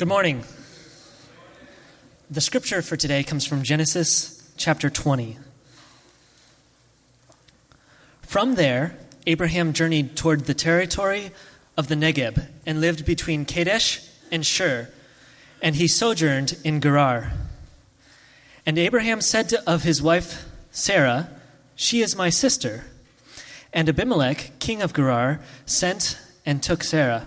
Good morning. The scripture for today comes from Genesis chapter 20. From there, Abraham journeyed toward the territory of the Negev and lived between Kadesh and Shur, and he sojourned in Gerar. And Abraham said of his wife Sarah, "She is my sister." And Abimelech, king of Gerar, sent and took Sarah.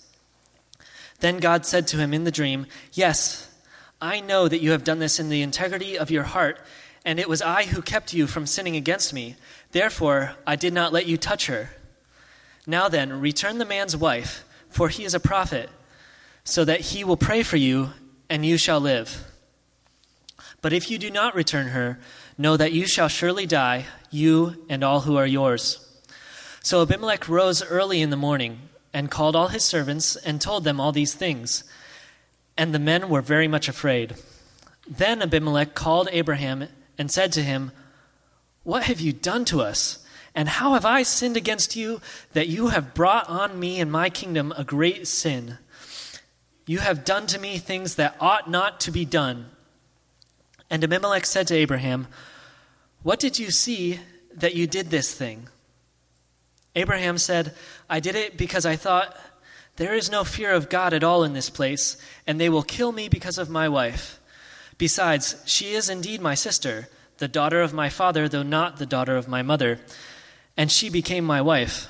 Then God said to him in the dream, "Yes, I know that you have done this in the integrity of your heart, and it was I who kept you from sinning against me. Therefore, I did not let you touch her. Now then, return the man's wife, for he is a prophet, so that he will pray for you, and you shall live. But if you do not return her, know that you shall surely die, you and all who are yours." So Abimelech rose early in the morning and called all his servants and told them all these things. And the men were very much afraid. Then Abimelech called Abraham and said to him, "What have you done to us? And how have I sinned against you that you have brought on me and my kingdom a great sin? You have done to me things that ought not to be done." And Abimelech said to Abraham, "What did you see that you did this thing?" Abraham said, "I did it because I thought, 'There is no fear of God at all in this place, and they will kill me because of my wife. Besides, she is indeed my sister, the daughter of my father, though not the daughter of my mother, and she became my wife.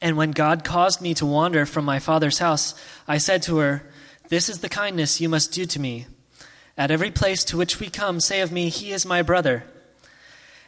And when God caused me to wander from my father's house, I said to her, "This is the kindness you must do to me. At every place to which we come, say of me, "He is my brother."'"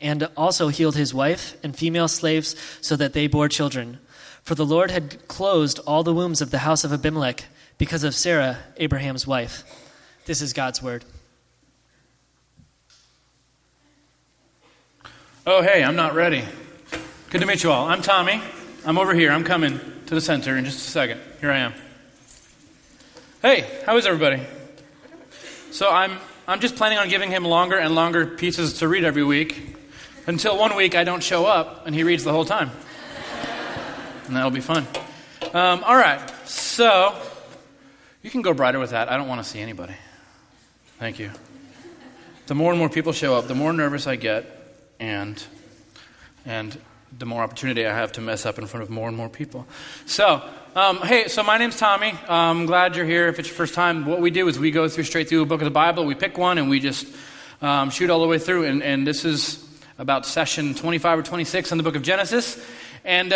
and also healed his wife and female slaves so that they bore children. For the Lord had closed all the wombs of the house of Abimelech because of Sarah, Abraham's wife. This is God's word. Oh, hey, I'm not ready. Good to meet you all. I'm Tommy. I'm over here. I'm coming to the center in just a second. Here I am. Hey, how is everybody? So I'm just planning on giving him longer and longer pieces to read every week, until one week I don't show up and he reads the whole time. And that'll be fun. All right, so you can go brighter with that. I don't want to see anybody. Thank you. The more and more people show up, the more nervous I get, and the more opportunity I have to mess up in front of more and more people. So, so my name's Tommy. I'm glad you're here. If it's your first time, what we do is we go straight through a book of the Bible. We pick one, and we just shoot all the way through. And this is about session 25 or 26 in the book of Genesis. And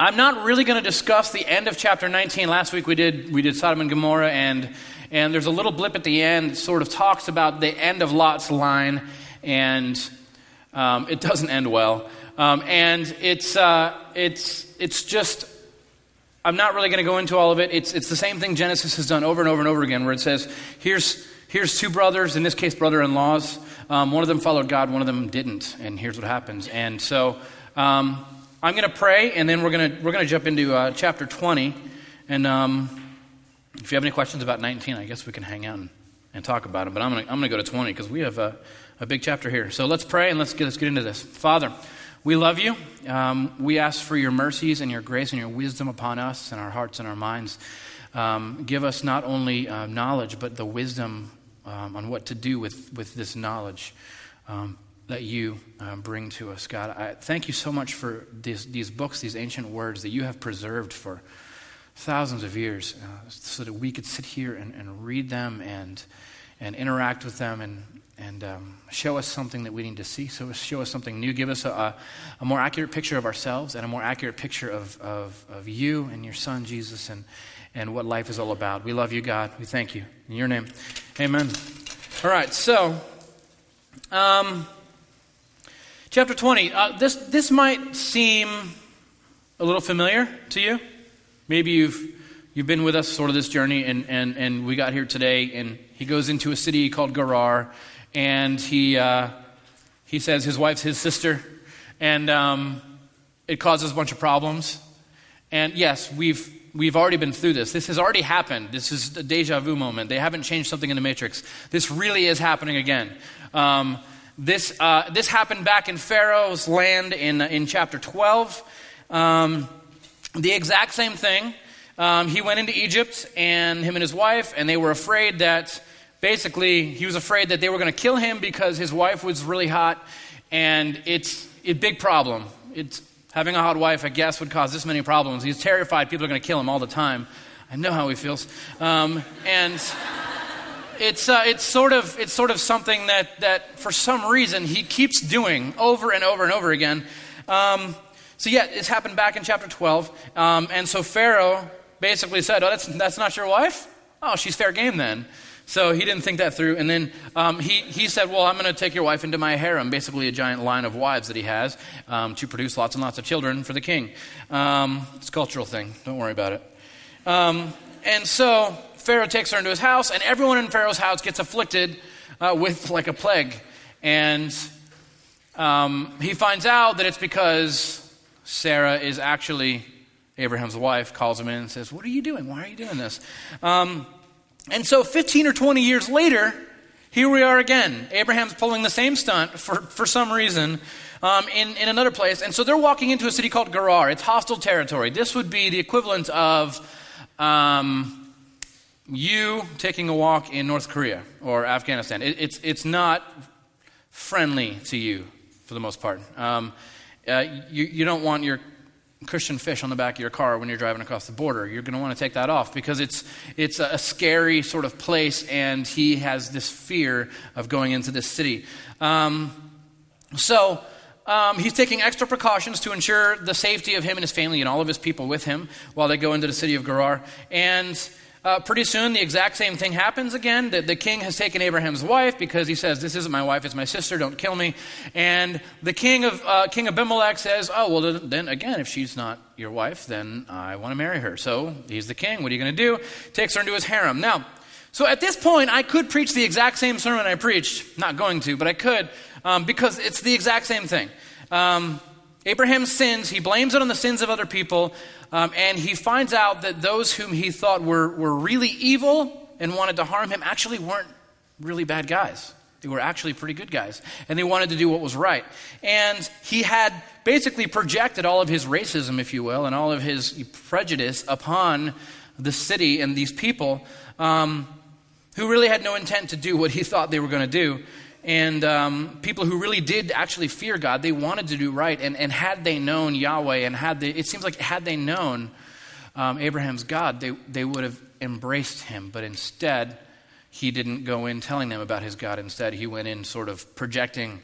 I'm not really going to discuss the end of chapter 19. Last week we did Sodom and Gomorrah, and there's a little blip at the end that sort of talks about the end of Lot's line, and it doesn't end well. And it's just, I'm not really going to go into all of it. It's the same thing Genesis has done over and over and over again, where it says, here's two brothers, in this case brother-in-laws. One of them followed God, one of them didn't, and here's what happens. And so I'm going to pray, and then we're going to jump into chapter 20. And if you have any questions about 19, I guess we can hang out and talk about it. But I'm going to go to 20 because we have a big chapter here. So let's pray and let's get into this. Father, we love you. We ask for your mercies and your grace and your wisdom upon us and our hearts and our minds. Give us not only knowledge, but the wisdom on what to do with this knowledge that you bring to us, God. I thank you so much for these books, these ancient words that you have preserved for thousands of years, so that we could sit here and read them and interact with them and show us something that we need to see. So show us something new. Give us a more accurate picture of ourselves and a more accurate picture of you and your son, Jesus, and what life is all about. We love you, God. We thank you. In your name, amen. All right, so chapter 20. This might seem a little familiar to you. Maybe you've been with us sort of this journey, and we got here today, and he goes into a city called Gerar, and he says his wife's his sister, and it causes a bunch of problems. And yes, we've already been through this. This has already happened. This is a deja vu moment. They haven't changed something in the Matrix. This really is happening again. This happened back in Pharaoh's land in chapter 12. The exact same thing. He went into Egypt, and him and his wife, and they were afraid that, basically, he was afraid that they were going to kill him because his wife was really hot, and it's a big problem. It's having a hot wife, I guess, would cause this many problems. He's terrified people are going to kill him all the time. I know how he feels. And it's sort of something that for some reason he keeps doing over and over and over again. So yeah, it's happened back in chapter 12, and so Pharaoh basically said, "Oh, that's not your wife? Oh, she's fair game then." So he didn't think that through, and then he said, "Well, I'm going to take your wife into my harem," basically a giant line of wives that he has to produce lots and lots of children for the king. It's a cultural thing. Don't worry about it. And so Pharaoh takes her into his house, and everyone in Pharaoh's house gets afflicted with like a plague, and he finds out that it's because Sarah is actually Abraham's wife, calls him in and says, "What are you doing? Why are you doing this?" And so 15 or 20 years later, here we are again. Abraham's pulling the same stunt for some reason in another place. And so they're walking into a city called Gerar. It's hostile territory. This would be the equivalent of you taking a walk in North Korea or Afghanistan. It's not friendly to you for the most part. You don't want your Christian fish on the back of your car when you're driving across the border. You're going to want to take that off because it's a scary sort of place, and he has this fear of going into this city. He's taking extra precautions to ensure the safety of him and his family and all of his people with him while they go into the city of Gerar. And pretty soon, the exact same thing happens again. The king has taken Abraham's wife because he says, "This isn't my wife, it's my sister, don't kill me." And the king Abimelech says, "Oh, well, then again, if she's not your wife, then I want to marry her." So he's the king. What are you going to do? Takes her into his harem. Now, so at this point, I could preach the exact same sermon I preached. Not going to, but I could, because it's the exact same thing. Abraham sins. He blames it on the sins of other people. And he finds out that those whom he thought were really evil and wanted to harm him actually weren't really bad guys. They were actually pretty good guys. And they wanted to do what was right. And he had basically projected all of his racism, if you will, and all of his prejudice upon the city and these people who really had no intent to do what he thought they were going to do. And people who really did actually fear God, they wanted to do right. And had they known Yahweh, and had they known Abraham's God, they would have embraced him. But instead, he didn't go in telling them about his God. Instead, he went in sort of projecting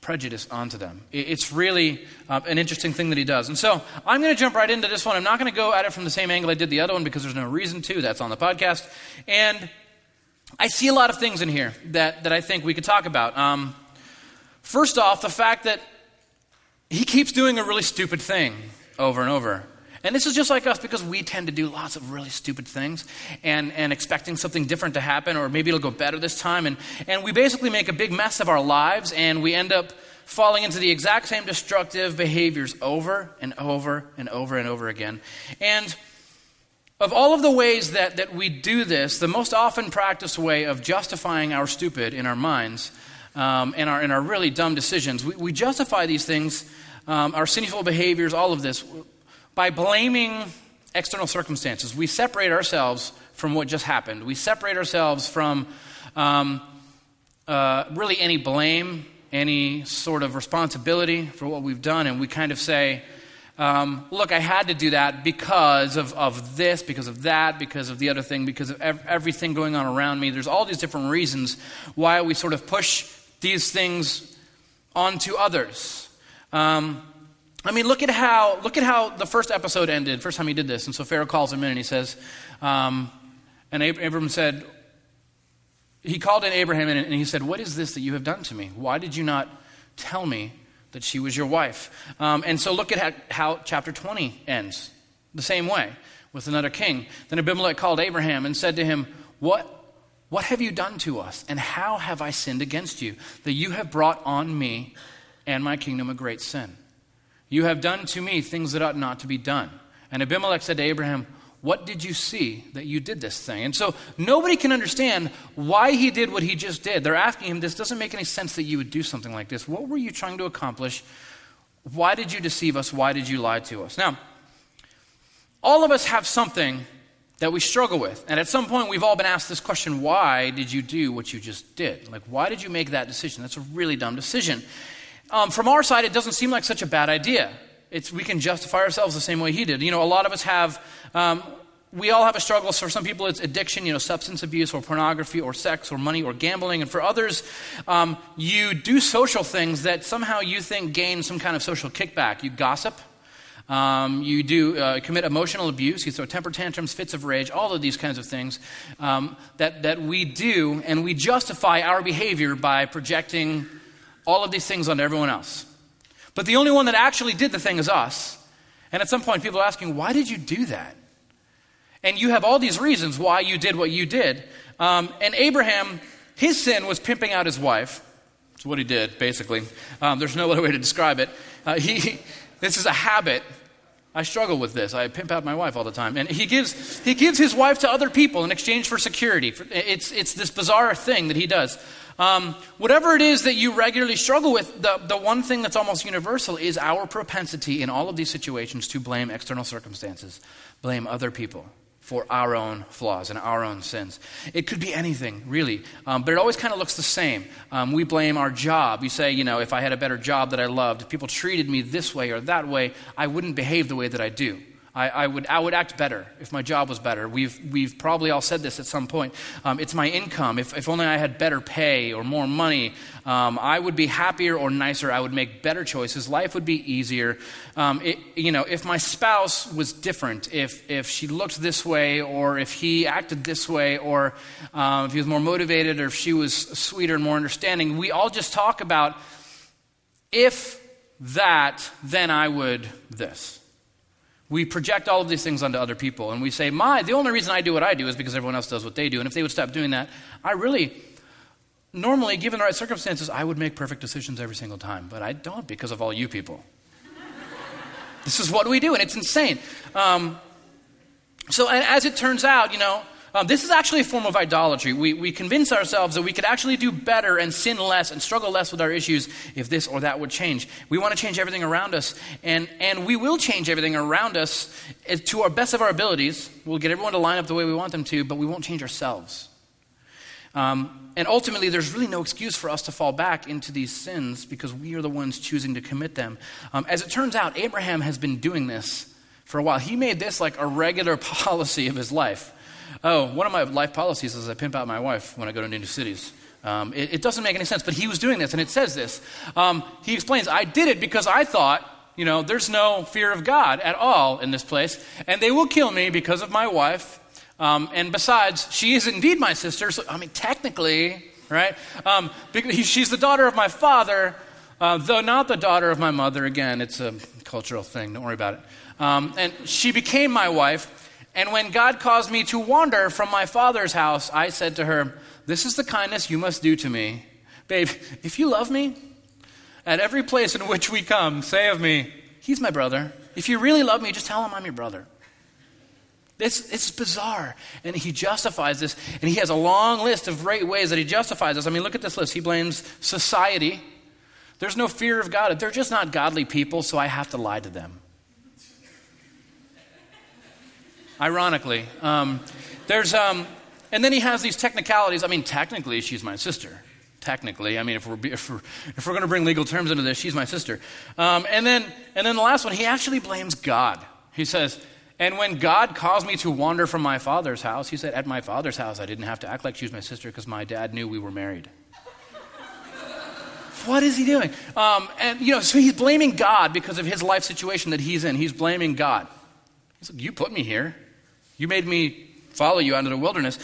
prejudice onto them. It's really an interesting thing that he does. And so I'm going to jump right into this one. I'm not going to go at it from the same angle I did the other one because there's no reason to. That's on the podcast. And I see a lot of things in here that I think we could talk about. First off, the fact that he keeps doing a really stupid thing over and over. And this is just like us because we tend to do lots of really stupid things and expecting something different to happen, or maybe it'll go better this time. And we basically make a big mess of our lives, and we end up falling into the exact same destructive behaviors over and over and over and over again. And of all of the ways that we do this, the most often practiced way of justifying our stupid in our minds and our really dumb decisions, we justify these things, our sinful behaviors, all of this, by blaming external circumstances. We separate ourselves from what just happened. We separate ourselves from really any blame, any sort of responsibility for what we've done, and we kind of say, Look, I had to do that because of this, because of that, because of the other thing, because of everything going on around me. There's all these different reasons why we sort of push these things onto others. Look at how the first episode ended, first time he did this. And so Pharaoh calls him in and he says, and Abram said, he called in Abraham and he said, "What is this that you have done to me? Why did you not tell me that she was your wife?" And so look at how chapter 20 ends, the same way, with another king. Then Abimelech called Abraham and said to him, What have you done to us, and how have I sinned against you, that you have brought on me and my kingdom a great sin? You have done to me things that ought not to be done." And Abimelech said to Abraham, "What did you see that you did this thing?" And so nobody can understand why he did what he just did. They're asking him, "This doesn't make any sense that you would do something like this. What were you trying to accomplish? Why did you deceive us? Why did you lie to us?" Now, all of us have something that we struggle with. And at some point, we've all been asked this question, why did you do what you just did? Like, why did you make that decision? That's a really dumb decision. From our side, it doesn't seem like such a bad idea. We can justify ourselves the same way he did. You know, a lot of us have, we all have a struggle. For some people, it's addiction, substance abuse or pornography or sex or money or gambling. And for others, you do social things that somehow you think gain some kind of social kickback. You gossip. You do commit emotional abuse. You throw temper tantrums, fits of rage, all of these kinds of things that we do. And we justify our behavior by projecting all of these things onto everyone else. But the only one that actually did the thing is us. And at some point, people are asking, why did you do that? And you have all these reasons why you did what you did. And Abraham, his sin was pimping out his wife. That's what he did, basically. There's no other way to describe it. This is a habit. I struggle with this. I pimp out my wife all the time. And he gives his wife to other people in exchange for security. It's this bizarre thing that he does. Whatever it is that you regularly struggle with, the one thing that's almost universal is our propensity in all of these situations to blame external circumstances, blame other people for our own flaws and our own sins. It could be anything, really, but it always kind of looks the same. We blame our job. We say, if I had a better job that I loved, if people treated me this way or that way, I wouldn't behave the way that I do. I would act better if my job was better. We've probably all said this at some point. It's my income. If only I had better pay or more money, I would be happier or nicer. I would make better choices. Life would be easier. If my spouse was different, if she looked this way, or if he acted this way, or if he was more motivated, or if she was sweeter and more understanding. We all just talk about, if that, then I would this. We project all of these things onto other people, and we say, the only reason I do what I do is because everyone else does what they do, and if they would stop doing that, normally, given the right circumstances, I would make perfect decisions every single time, but I don't because of all you people. This is what we do, and it's insane. So as it turns out, this is actually a form of idolatry. We convince ourselves that we could actually do better and sin less and struggle less with our issues if this or that would change. We want to change everything around us, and we will change everything around us to our best of our abilities. We'll get everyone to line up the way we want them to, but we won't change ourselves. And ultimately, there's really no excuse for us to fall back into these sins because we are the ones choosing to commit them. As it turns out, Abraham has been doing this for a while. He made this like a regular policy of his life. Oh, one of my life policies is I pimp out my wife when I go to new cities. It doesn't make any sense, but he was doing this, and it says this. He explains, I did it because I thought, there's no fear of God at all in this place, and they will kill me because of my wife. And besides, she is indeed my sister, so, technically, right? She's the daughter of my father, though not the daughter of my mother. Again, it's a cultural thing. Don't worry about it. And she became my wife. And when God caused me to wander from my father's house, I said to her, "This is the kindness you must do to me. Babe, if you love me, at every place in which we come, say of me, 'He's my brother.' If you really love me, just tell him I'm your brother." It's bizarre. And he justifies this. And he has a long list of great ways that he justifies this. Look at this list. He blames society. There's no fear of God. They're just not godly people, so I have to lie to them. Ironically, and then he has these technicalities. Technically, she's my sister. technically. I mean, if we're going to bring legal terms into this, she's my sister. And then the last one, he actually blames God. He says, and when God caused me to wander from my father's house, he said, at my father's house, I didn't have to act like she was my sister because my dad knew we were married. What is he doing? So he's blaming God because of his life situation that he's in. He's blaming God. He's like, you put me here. You made me follow you out of the wilderness.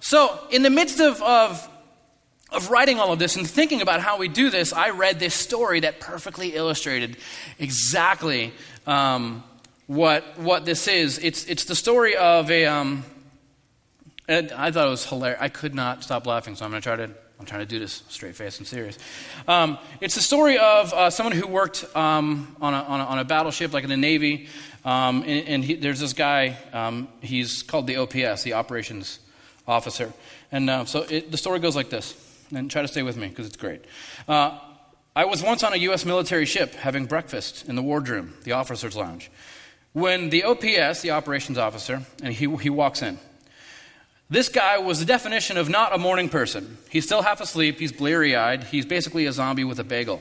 So in the midst of writing all of this and thinking about how we do this, I read this story that perfectly illustrated exactly what this is. It's the story of I thought it was hilarious. I could not stop laughing, so I'm trying to do this straight face. I'm serious. It's the story of someone who worked on a battleship, like in the Navy. There's this guy. He's called the OPS, the Operations Officer. And the story goes like this. And try to stay with me because it's great. I was once on a U.S. military ship having breakfast in the wardroom, the officer's lounge, when the OPS, the Operations Officer, and he walks in. This guy was the definition of not a morning person. He's still half asleep. He's bleary-eyed. He's basically a zombie with a bagel.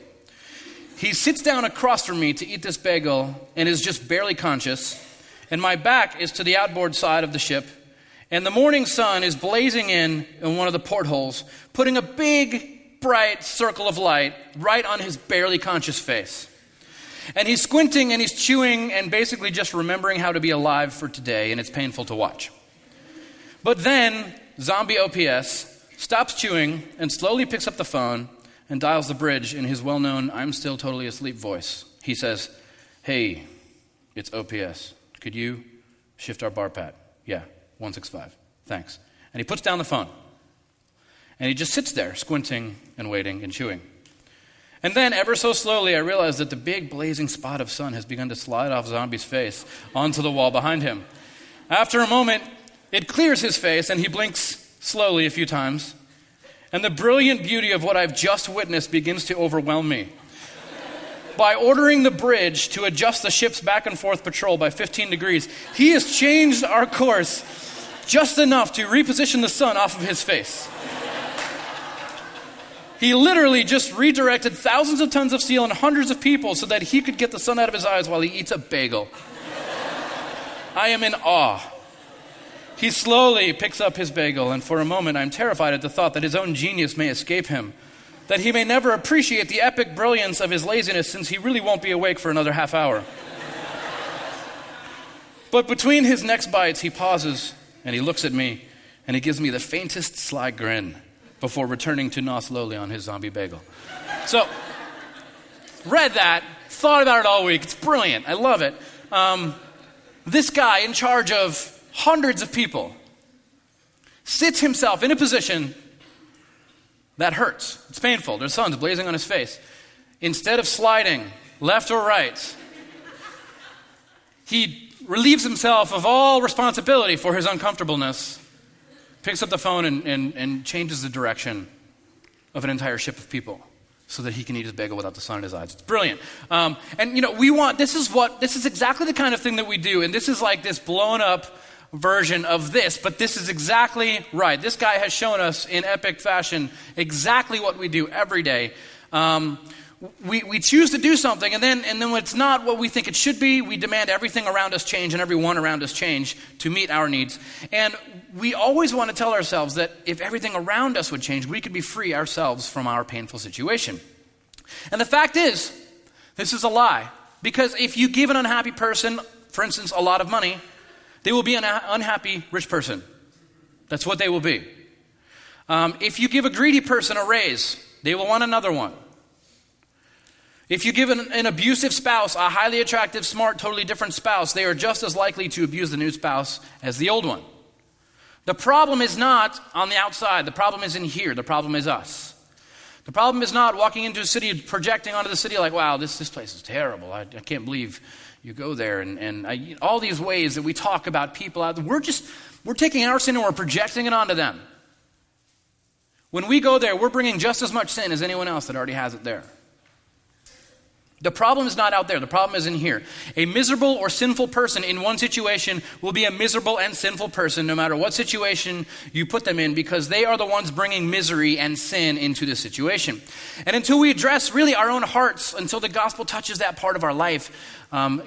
He sits down across from me to eat this bagel and is just barely conscious. And my back is to the outboard side of the ship. And the morning sun is blazing in one of the portholes, putting a big, bright circle of light right on his barely conscious face. And he's squinting and he's chewing and basically just remembering how to be alive for today. And it's painful to watch. But then, zombie OPS stops chewing and slowly picks up the phone and dials the bridge in his well-known, I'm still totally asleep voice. He says, hey, it's OPS. Could you shift our bar pad? Yeah, 165. Thanks. And he puts down the phone. And he just sits there, squinting and waiting and chewing. And then, ever so slowly, I realize that the big blazing spot of sun has begun to slide off zombie's face onto the wall behind him. After a moment, it clears his face, and he blinks slowly a few times. And the brilliant beauty of what I've just witnessed begins to overwhelm me. By ordering the bridge to adjust the ship's back and forth patrol by 15 degrees, he has changed our course just enough to reposition the sun off of his face. He literally just redirected thousands of tons of steel and hundreds of people so that he could get the sun out of his eyes while he eats a bagel. I am in awe. He slowly picks up his bagel, and for a moment I'm terrified at the thought that his own genius may escape him, that he may never appreciate the epic brilliance of his laziness since he really won't be awake for another half hour. But between his next bites, he pauses, and he looks at me, and he gives me the faintest sly grin before returning to gnaw slowly on his zombie bagel. So, read that, thought about it all week. It's brilliant. I love it. This guy in charge of hundreds of people sits himself in a position that hurts. It's painful. There's suns blazing on his face. Instead of sliding left or right, he relieves himself of all responsibility for his uncomfortableness, picks up the phone and changes the direction of an entire ship of people so that he can eat his bagel without the sun in his eyes. It's brilliant. This is exactly the kind of thing that we do, and this is like this blown up version of this, but this is exactly right. This guy has shown us in epic fashion exactly what we do every day. We choose to do something, and then when it's not what we think it should be, we demand everything around us change and everyone around us change to meet our needs. And we always want to tell ourselves that if everything around us would change, we could be free ourselves from our painful situation. And the fact is, this is a lie. Because if you give an unhappy person, for instance, a lot of money, they will be an unhappy rich person. That's what they will be. If you give a greedy person a raise, they will want another one. If you give an abusive spouse, a highly attractive, smart, totally different spouse, they are just as likely to abuse the new spouse as the old one. The problem is not on the outside. The problem is in here. The problem is us. The problem is not walking into a city, projecting onto the city like, wow, this place is terrible. I can't believe you go there, and all these ways that we talk about people out there, we're taking our sin and we're projecting it onto them. When we go there, we're bringing just as much sin as anyone else that already has it there. The problem is not out there. The problem is in here. A miserable or sinful person in one situation will be a miserable and sinful person no matter what situation you put them in, because they are the ones bringing misery and sin into the situation. And until we address really our own hearts, until the gospel touches that part of our life,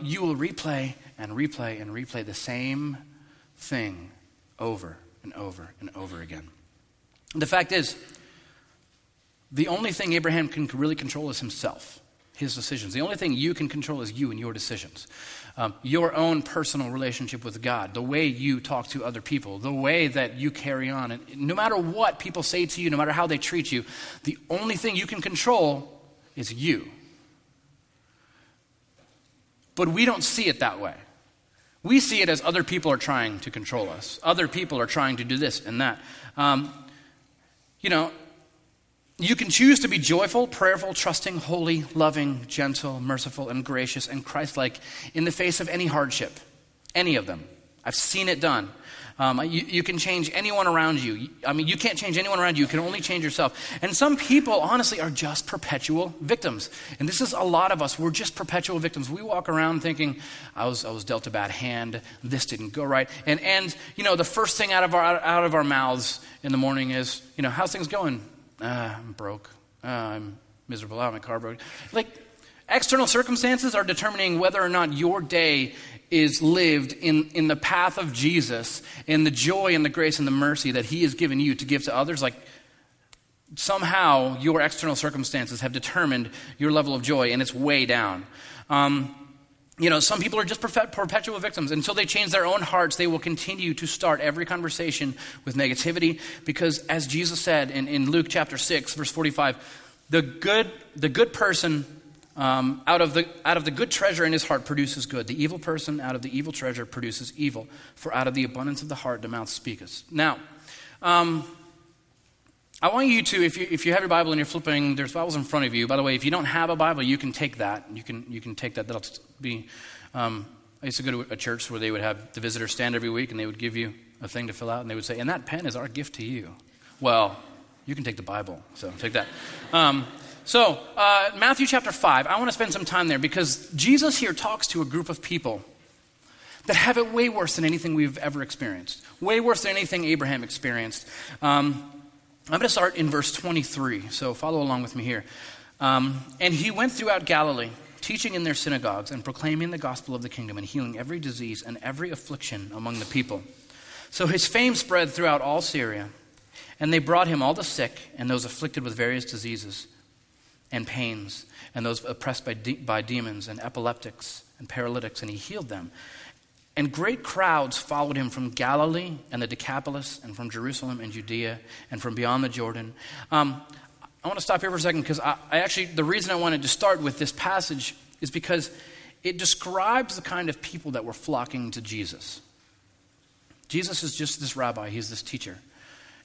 you will replay and replay and replay the same thing over and over and over again. The fact is, the only thing Abraham can really control is himself. His decisions. The only thing you can control is you and your decisions. Your own personal relationship with God, the way you talk to other people, the way that you carry on. And no matter what people say to you, no matter how they treat you, the only thing you can control is you. But we don't see it that way. We see it as other people are trying to control us. Other people are trying to do this and that. You can choose to be joyful, prayerful, trusting, holy, loving, gentle, merciful, and gracious, and Christ-like in the face of any hardship, any of them. I've seen it done. You can change anyone around you. I mean, you can't change anyone around you. You can only change yourself. And some people, honestly, are just perpetual victims. And this is a lot of us. We're just perpetual victims. We walk around thinking, I was dealt a bad hand. This didn't go right. And the first thing out of our mouths in the morning is, how's things going? I'm broke. I'm miserable. My car broke. Like, external circumstances are determining whether or not your day is lived in the path of Jesus, in the joy and the grace and the mercy that he has given you to give to others. Like, somehow your external circumstances have determined your level of joy, and it's way down. Some people are just perpetual victims. Until they change their own hearts, they will continue to start every conversation with negativity, because as Jesus said in Luke chapter 6, verse 45, the good person out of the good treasure in his heart produces good. The evil person out of the evil treasure produces evil. For out of the abundance of the heart, the mouth speaketh. Now, I want you to, if you have your Bible and you're flipping, there's Bibles in front of you. By the way, if you don't have a Bible, you can take that. You can take that. That'll be. I used to go to a church where they would have the visitors stand every week, and they would give you a thing to fill out, and they would say, "And that pen is our gift to you." Well, you can take the Bible, so take that. So Matthew chapter 5. I want to spend some time there because Jesus here talks to a group of people that have it way worse than anything we've ever experienced, way worse than anything Abraham experienced. I'm going to start in verse 23, so follow along with me here. And he went throughout Galilee, teaching in their synagogues and proclaiming the gospel of the kingdom and healing every disease and every affliction among the people. So his fame spread throughout all Syria, and they brought him all the sick and those afflicted with various diseases and pains and those oppressed by demons and epileptics and paralytics, and he healed them. And great crowds followed him from Galilee and the Decapolis and from Jerusalem and Judea and from beyond the Jordan. I want to stop here for a second because the reason I wanted to start with this passage is because it describes the kind of people that were flocking to Jesus. Jesus is just this rabbi. He's this teacher.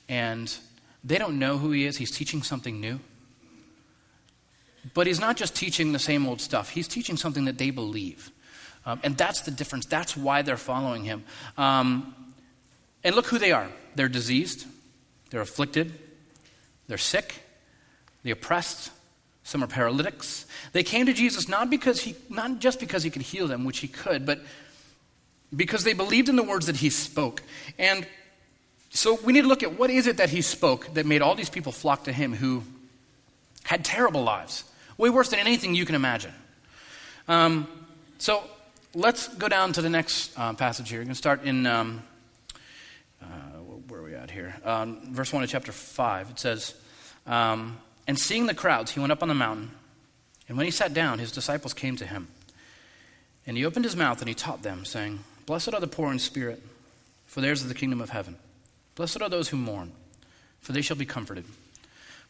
And they don't know who he is. He's teaching something new. But he's not just teaching the same old stuff. He's teaching something that they believe. And that's the difference. That's why they're following him. And look who they are. They're diseased. They're afflicted. They're sick. They're oppressed. Some are paralytics. They came to Jesus not just because he could heal them, which he could, but because they believed in the words that he spoke. And so we need to look at what is it that he spoke that made all these people flock to him who had terrible lives, way worse than anything you can imagine. So let's go down to the next passage here. We're going to start in, where are we at here? Verse 1 of chapter 5. It says, and seeing the crowds, he went up on the mountain. And when he sat down, his disciples came to him. And he opened his mouth and he taught them, saying, blessed are the poor in spirit, for theirs is the kingdom of heaven. Blessed are those who mourn, for they shall be comforted.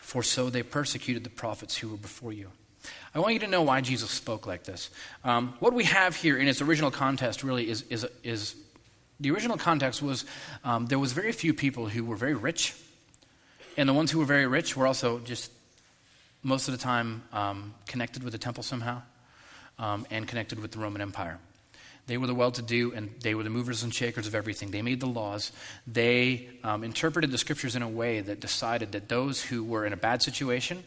For so they persecuted the prophets who were before you. I want you to know why Jesus spoke like this. What we have here in its original context really is the original context was there was very few people who were very rich, and the ones who were very rich were also just most of the time connected with the temple somehow and connected with the Roman Empire. They were the well-to-do, and they were the movers and shakers of everything. They made the laws. They interpreted the scriptures in a way that decided that those who were in a bad situation,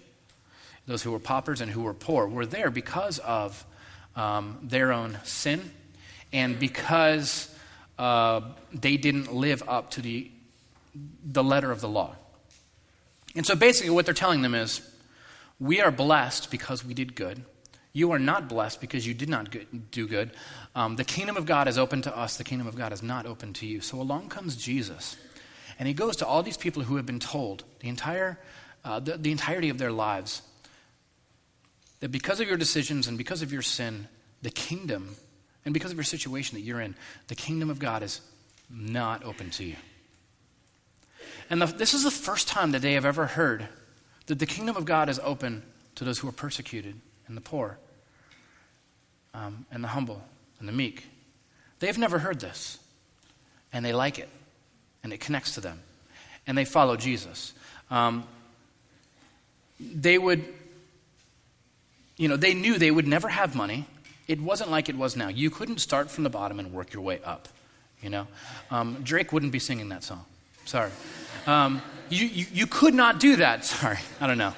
those who were paupers and who were poor, were there because of their own sin and because they didn't live up to the letter of the law. And so basically what they're telling them is, we are blessed because we did good. You are not blessed because you did not do good. The kingdom of God is open to us. The kingdom of God is not open to you. So along comes Jesus, and he goes to all these people who have been told the entirety of their lives that because of your decisions and because of your sin, the kingdom, and because of your situation that you're in, the kingdom of God is not open to you. And this is the first time that they have ever heard that the kingdom of God is open to those who are persecuted and the poor. And the humble, and the meek. They've never heard this, and they like it, and it connects to them, and they follow Jesus. They knew they would never have money. It wasn't like it was now. You couldn't start from the bottom and work your way up, Drake wouldn't be singing that song. Sorry. You could not do that. Sorry, I don't know.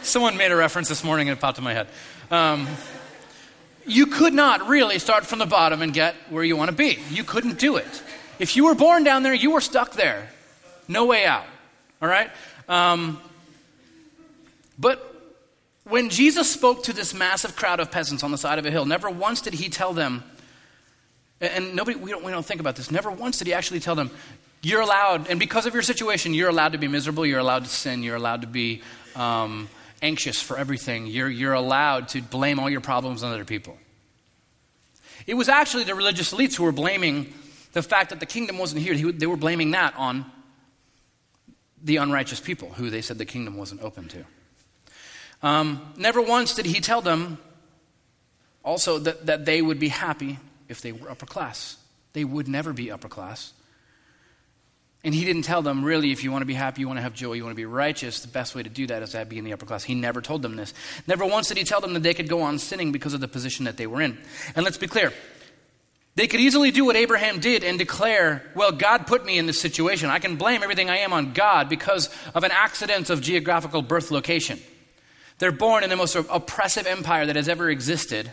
Someone made a reference this morning, and it popped in my head. You could not really start from the bottom and get where you want to be. You couldn't do it. If you were born down there, you were stuck there. No way out, all right? But when Jesus spoke to this massive crowd of peasants on the side of a hill, never once did he tell them, and we don't think about this, never once did he actually tell them, you're allowed, and because of your situation, you're allowed to be miserable, you're allowed to sin, you're allowed to be anxious for everything. You're allowed to blame all your problems on other people. It was actually the religious elites who were blaming the fact that the kingdom wasn't here. They were blaming that on the unrighteous people who they said the kingdom wasn't open to. Never once did he tell them also that they would be happy if they were upper class. They would never be upper class. And he didn't tell them, really, if you want to be happy, you want to have joy, you want to be righteous, the best way to do that is to be in the upper class. He never told them this. Never once did he tell them that they could go on sinning because of the position that they were in. And let's be clear. They could easily do what Abraham did and declare, well, God put me in this situation. I can blame everything I am on God because of an accident of geographical birth location. They're born in the most oppressive empire that has ever existed,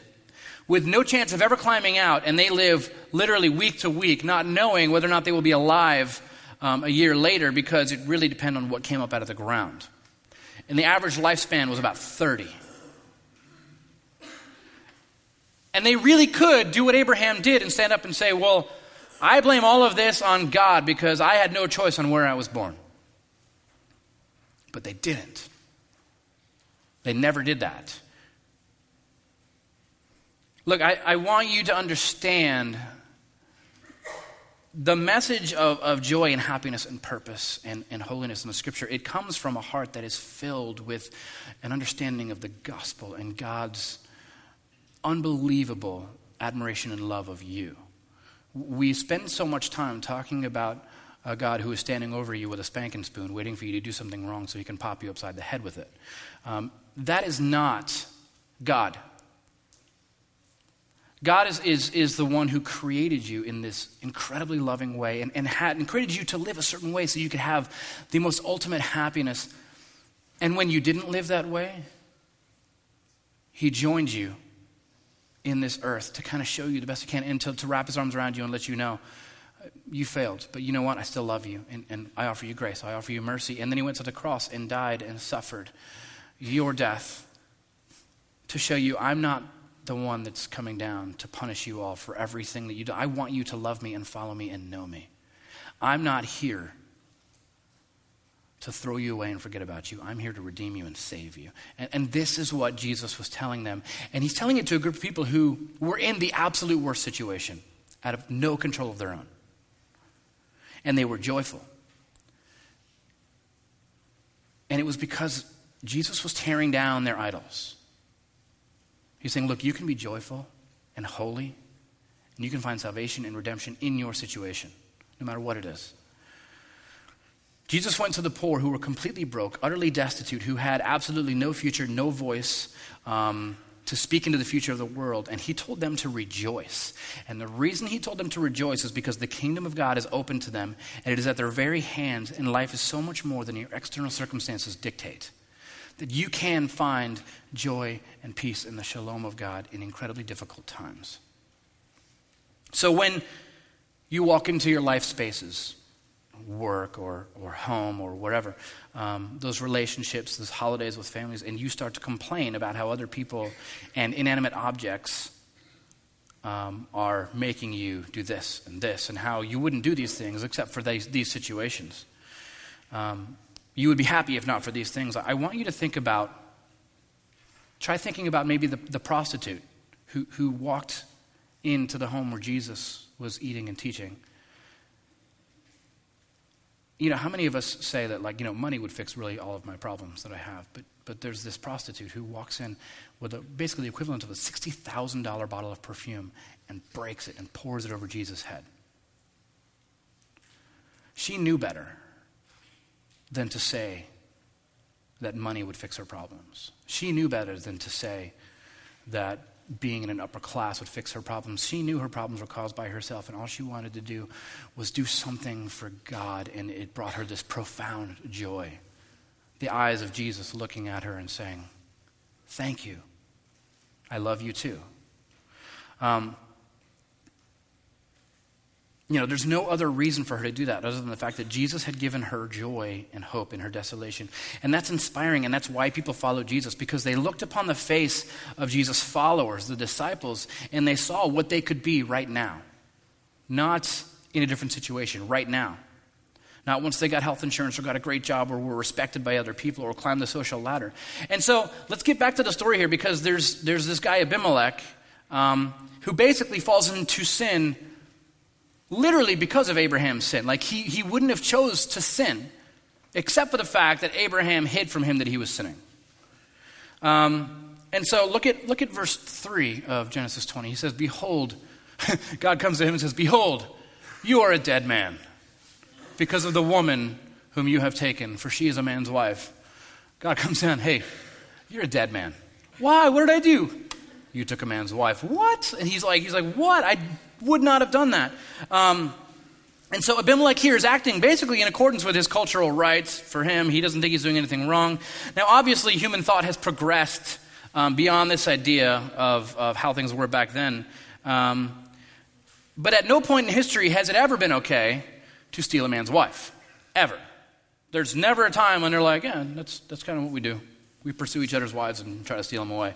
with no chance of ever climbing out, and they live literally week to week, not knowing whether or not they will be alive a year later, because it really depended on what came up out of the ground. And the average lifespan was about 30. And they really could do what Abraham did and stand up and say, well, I blame all of this on God because I had no choice on where I was born. But they didn't. They never did that. Look, I want you to understand the message of joy and happiness and purpose and holiness in the scripture, it comes from a heart that is filled with an understanding of the gospel and God's unbelievable admiration and love of you. We spend so much time talking about a God who is standing over you with a spanking spoon waiting for you to do something wrong so he can pop you upside the head with it. That is not God. God is the one who created you in this incredibly loving way and created you to live a certain way so you could have the most ultimate happiness. And when you didn't live that way, he joined you in this earth to kind of show you the best he can and to wrap his arms around you and let you know, you failed, but you know what? I still love you, and I offer you grace. I offer you mercy. And then he went to the cross and died and suffered your death to show you I'm not the one that's coming down to punish you all for everything that you do. I want you to love me and follow me and know me. I'm not here to throw you away and forget about you. I'm here to redeem you and save you. And this is what Jesus was telling them. And he's telling it to a group of people who were in the absolute worst situation, out of no control of their own. And they were joyful. And it was because Jesus was tearing down their idols. He's saying, look, you can be joyful and holy, and you can find salvation and redemption in your situation, no matter what it is. Jesus went to the poor who were completely broke, utterly destitute, who had absolutely no future, no voice to speak into the future of the world, and he told them to rejoice. And the reason he told them to rejoice is because the kingdom of God is open to them, and it is at their very hands, and life is so much more than your external circumstances dictate. That you can find joy and peace in the shalom of God in incredibly difficult times. So when you walk into your life spaces, work or home or whatever, those relationships, those holidays with families, and you start to complain about how other people and inanimate objects are making you do this, and how you wouldn't do these things except for these situations. You would be happy if not for these things. I want you to try thinking about maybe the prostitute who walked into the home where Jesus was eating and teaching. You know, how many of us say that, like, you know, money would fix really all of my problems that I have, but there's this prostitute who walks in with basically the equivalent of a $60,000 bottle of perfume and breaks it and pours it over Jesus' head. She knew better than to say that money would fix her problems. She knew better than to say that being in an upper class would fix her problems. She knew her problems were caused by herself, and all she wanted to do was do something for God, and it brought her this profound joy. The eyes of Jesus looking at her and saying, thank you. I love you too. You know, there's no other reason for her to do that other than the fact that Jesus had given her joy and hope in her desolation. And that's inspiring, and that's why people follow Jesus, because they looked upon the face of Jesus' followers, the disciples, and they saw what they could be right now. Not in a different situation, right now. Not once they got health insurance or got a great job or were respected by other people or climbed the social ladder. And so, let's get back to the story here, because there's this guy Abimelech who basically falls into sin literally because of Abraham's sin. Like, he wouldn't have chose to sin except for the fact that Abraham hid from him that he was sinning. And so look at verse 3 of Genesis 20. He says, behold, God comes to him and says, behold, you are a dead man because of the woman whom you have taken, for she is a man's wife. God comes down, hey, you're a dead man. Why? What did I do? You took a man's wife. What? And he's like, what? I would not have done that. And so Abimelech here is acting basically in accordance with his cultural rights. For him, he doesn't think he's doing anything wrong. Now, obviously, human thought has progressed beyond this idea of how things were back then. But at no point in history has it ever been okay to steal a man's wife, ever. There's never a time when they're like, yeah, that's kind of what we do. We pursue each other's wives and try to steal them away.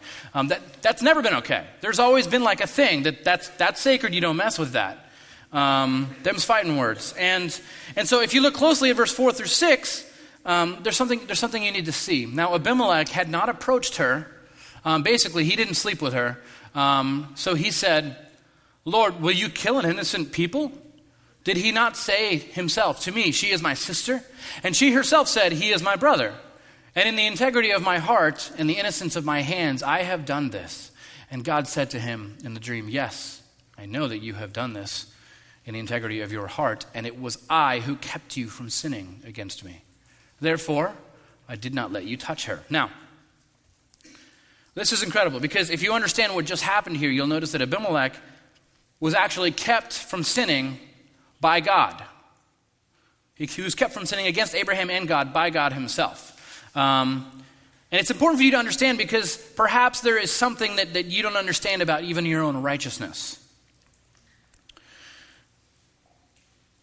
That's never been okay. There's always been like a thing that's sacred. You don't mess with that. Them's fighting words. And so if you look closely at verse 4-6, there's something you need to see. Now Abimelech had not approached her. Basically, he didn't sleep with her. So he said, Lord, will you kill an innocent people? Did he not say himself to me, she is my sister? And she herself said, he is my brother. And in the integrity of my heart and the innocence of my hands, I have done this. And God said to him in the dream, yes, I know that you have done this in the integrity of your heart, and it was I who kept you from sinning against me. Therefore, I did not let you touch her. Now, this is incredible, because if you understand what just happened here, you'll notice that Abimelech was actually kept from sinning by God. He was kept from sinning against Abraham and God by God himself. And it's important for you to understand, because perhaps there is something that you don't understand about even your own righteousness.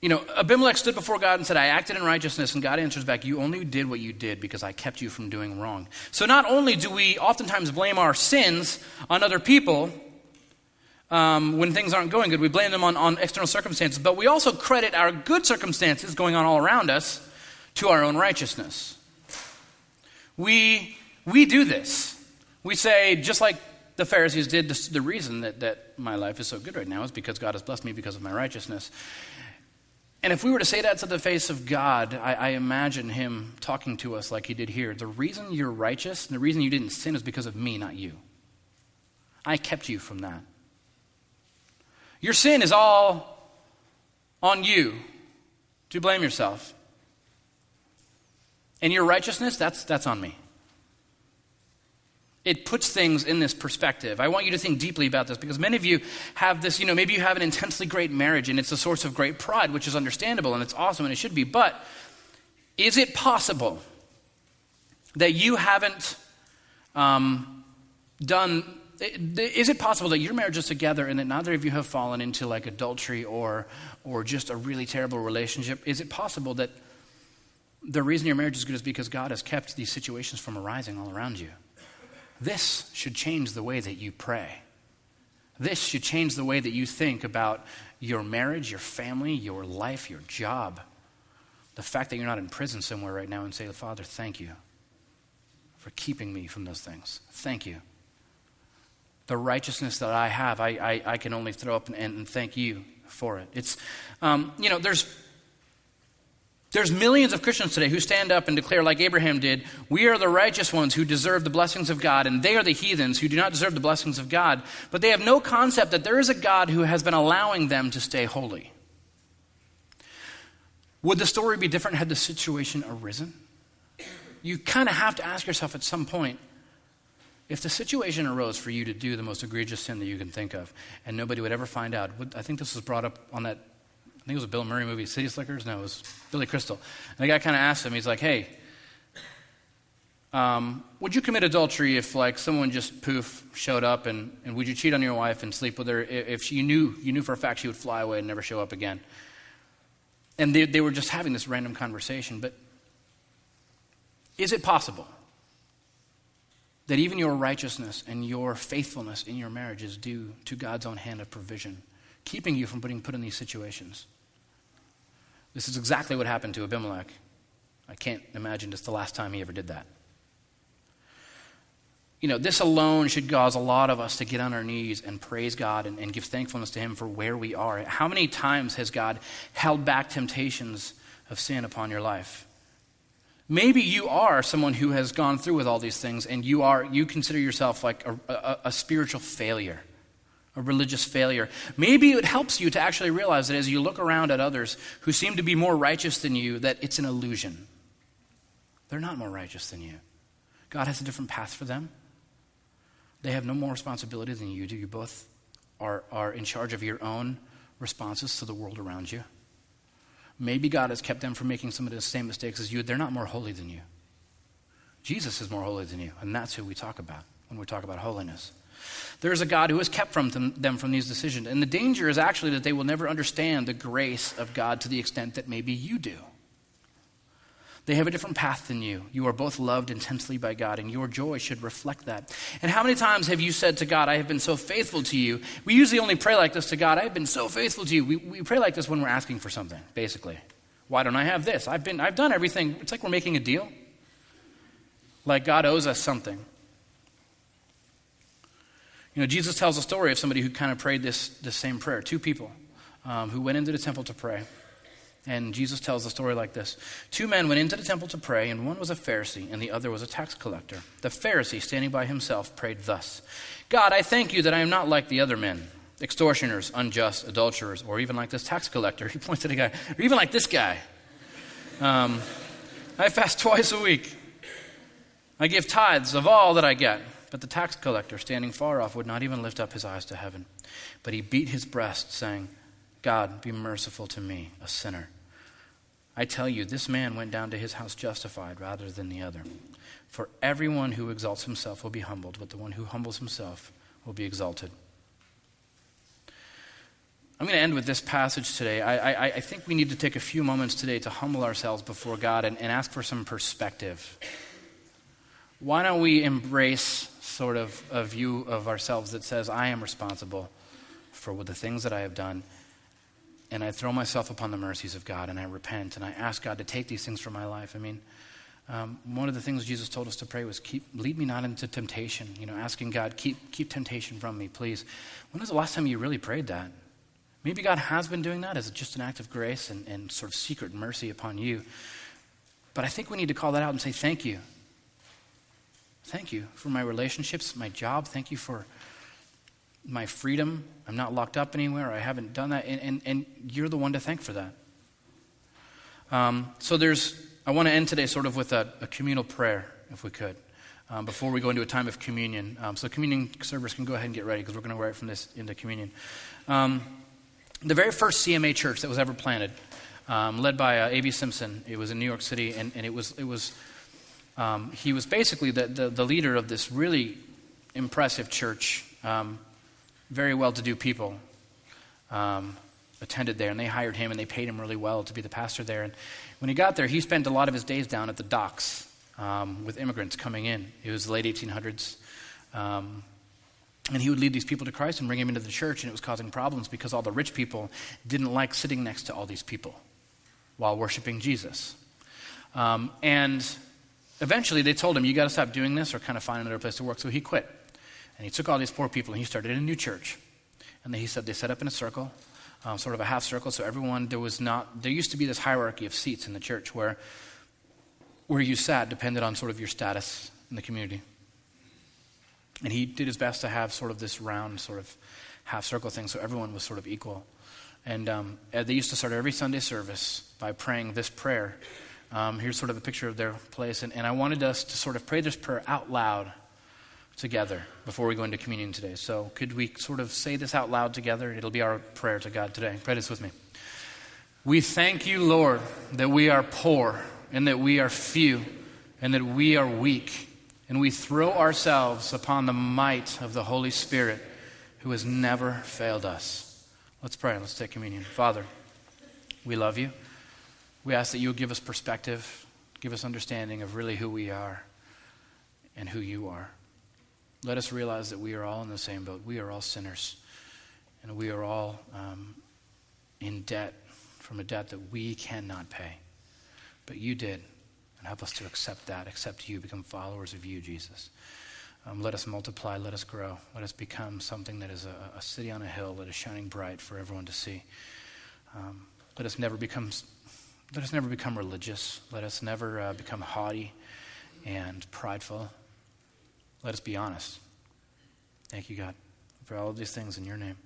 You know, Abimelech stood before God and said, I acted in righteousness, and God answers back, you only did what you did because I kept you from doing wrong. So not only do we oftentimes blame our sins on other people when things aren't going good, we blame them on external circumstances, but we also credit our good circumstances going on all around us to our own righteousness. We do this. We say, just like the Pharisees did, the reason that my life is so good right now is because God has blessed me because of my righteousness. And if we were to say that to the face of God, I imagine him talking to us like he did here. The reason you're righteous and the reason you didn't sin is because of me, not you. I kept you from that. Your sin is all on you to blame yourself. And your righteousness, that's on me. It puts things in this perspective. I want you to think deeply about this because many of you have this, maybe you have an intensely great marriage and it's a source of great pride, which is understandable and it's awesome and it should be. But is it possible that you haven't is it possible that your marriage is together and that neither of you have fallen into like adultery or just a really terrible relationship? Is it possible that the reason your marriage is good is because God has kept these situations from arising all around you? This should change the way that you pray. This should change the way that you think about your marriage, your family, your life, your job. The fact that you're not in prison somewhere right now and say, Father, thank you for keeping me from those things. Thank you. The righteousness that I have, I can only throw up and thank you for it. It's, there's millions of Christians today who stand up and declare like Abraham did, we are the righteous ones who deserve the blessings of God, and they are the heathens who do not deserve the blessings of God. But they have no concept that there is a God who has been allowing them to stay holy. Would the story be different had the situation arisen? You kind of have to ask yourself at some point, if the situation arose for you to do the most egregious sin that you can think of, and nobody would ever find out, I think this was brought up on that, I think it was a Bill Murray movie, City Slickers? No, it was Billy Crystal. And the guy kind of asked him, he's like, hey, would you commit adultery if like someone just poof showed up and would you cheat on your wife and sleep with her if she you knew for a fact she would fly away and never show up again? And they were just having this random conversation, but is it possible that even your righteousness and your faithfulness in your marriage is due to God's own hand of provision, keeping you from being put in these situations? This is exactly what happened to Abimelech. I can't imagine it's the last time he ever did that. This alone should cause a lot of us to get on our knees and praise God and give thankfulness to him for where we are. How many times has God held back temptations of sin upon your life? Maybe you are someone who has gone through with all these things and you consider yourself like a spiritual failure, a religious failure. Maybe it helps you to actually realize that as you look around at others who seem to be more righteous than you, that it's an illusion. They're not more righteous than you. God has a different path for them. They have no more responsibility than you do. You both are in charge of your own responses to the world around you. Maybe God has kept them from making some of the same mistakes as you. They're not more holy than you. Jesus is more holy than you, and that's who we talk about when we talk about holiness. There is a God who has kept them from these decisions, and the danger is actually that they will never understand the grace of God to the extent that maybe you do. They have a different path than you. You are both loved intensely by God, and your joy should reflect that. And how many times have you said to God, I have been so faithful to you? We usually only pray like this to God, I have been so faithful to you. We pray like this when we're asking for something, basically. Why don't I have this? I've done everything. It's like we're making a deal. Like God owes us something. Jesus tells a story of somebody who kind of prayed this same prayer. Two people who went into the temple to pray. And Jesus tells the story like this. Two men went into the temple to pray, and one was a Pharisee, and the other was a tax collector. The Pharisee, standing by himself, prayed thus, God, I thank you that I am not like the other men, extortioners, unjust, adulterers, or even like this tax collector. He points at a guy, or even like this guy. I fast twice a week. I give tithes of all that I get. But the tax collector, standing far off, would not even lift up his eyes to heaven. But he beat his breast, saying, God, be merciful to me, a sinner. I tell you, this man went down to his house justified rather than the other. For everyone who exalts himself will be humbled, but the one who humbles himself will be exalted. I'm going to end with this passage today. I think we need to take a few moments today to humble ourselves before God and ask for some perspective. Why don't we embrace sort of a view of ourselves that says, I am responsible for the things that I have done, and I throw myself upon the mercies of God, and I repent, and I ask God to take these things from my life. One of the things Jesus told us to pray was, lead me not into temptation. Asking God, keep temptation from me, please. When was the last time you really prayed that? Maybe God has been doing that as just an act of grace and sort of secret mercy upon you. But I think we need to call that out and say, thank you. Thank you for my relationships, my job. Thank you for my freedom. I'm not locked up anywhere. I haven't done that. And you're the one to thank for that. I want to end today sort of with a communal prayer, if we could, before we go into a time of communion. So communion servers can go ahead and get ready because we're going to go right from this into communion. The very first CMA church that was ever planted, led by A.B. Simpson. It was in New York City, and it was he was basically the leader of this really impressive church. Very well-to-do people attended there, and they hired him, and they paid him really well to be the pastor there. And when he got there, he spent a lot of his days down at the docks with immigrants coming in. It was the late 1800s. And he would lead these people to Christ and bring him into the church, and it was causing problems because all the rich people didn't like sitting next to all these people while worshiping Jesus. And eventually they told him, you got to stop doing this or kind of find another place to work. So he quit. And he took all these poor people and he started a new church. And then he said they set up in a circle, sort of a half circle. So everyone, there used to be this hierarchy of seats in the church where you sat depended on sort of your status in the community. And he did his best to have sort of this round sort of half circle thing. So everyone was sort of equal. And they used to start every Sunday service by praying this prayer. Here's sort of a picture of their place. And I wanted us to sort of pray this prayer out loud together before we go into communion today. So could we sort of say this out loud together? It'll be our prayer to God today. Pray this with me. We thank you, Lord, that we are poor and that we are few and that we are weak. And we throw ourselves upon the might of the Holy Spirit who has never failed us. Let's pray. Let's take communion. Father, we love you. We ask that you give us perspective, give us understanding of really who we are and who you are. Let us realize that we are all in the same boat. We are all sinners, and we are all in debt from a debt that we cannot pay. But you did, and help us to accept that, accept you, become followers of you, Jesus. Let us multiply. Let us grow. Let us become something that is a city on a hill that is shining bright for everyone to see. Let us never become religious. Let us never become haughty and prideful. Let us be honest. Thank you, God, for all of these things in your name.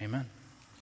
Amen.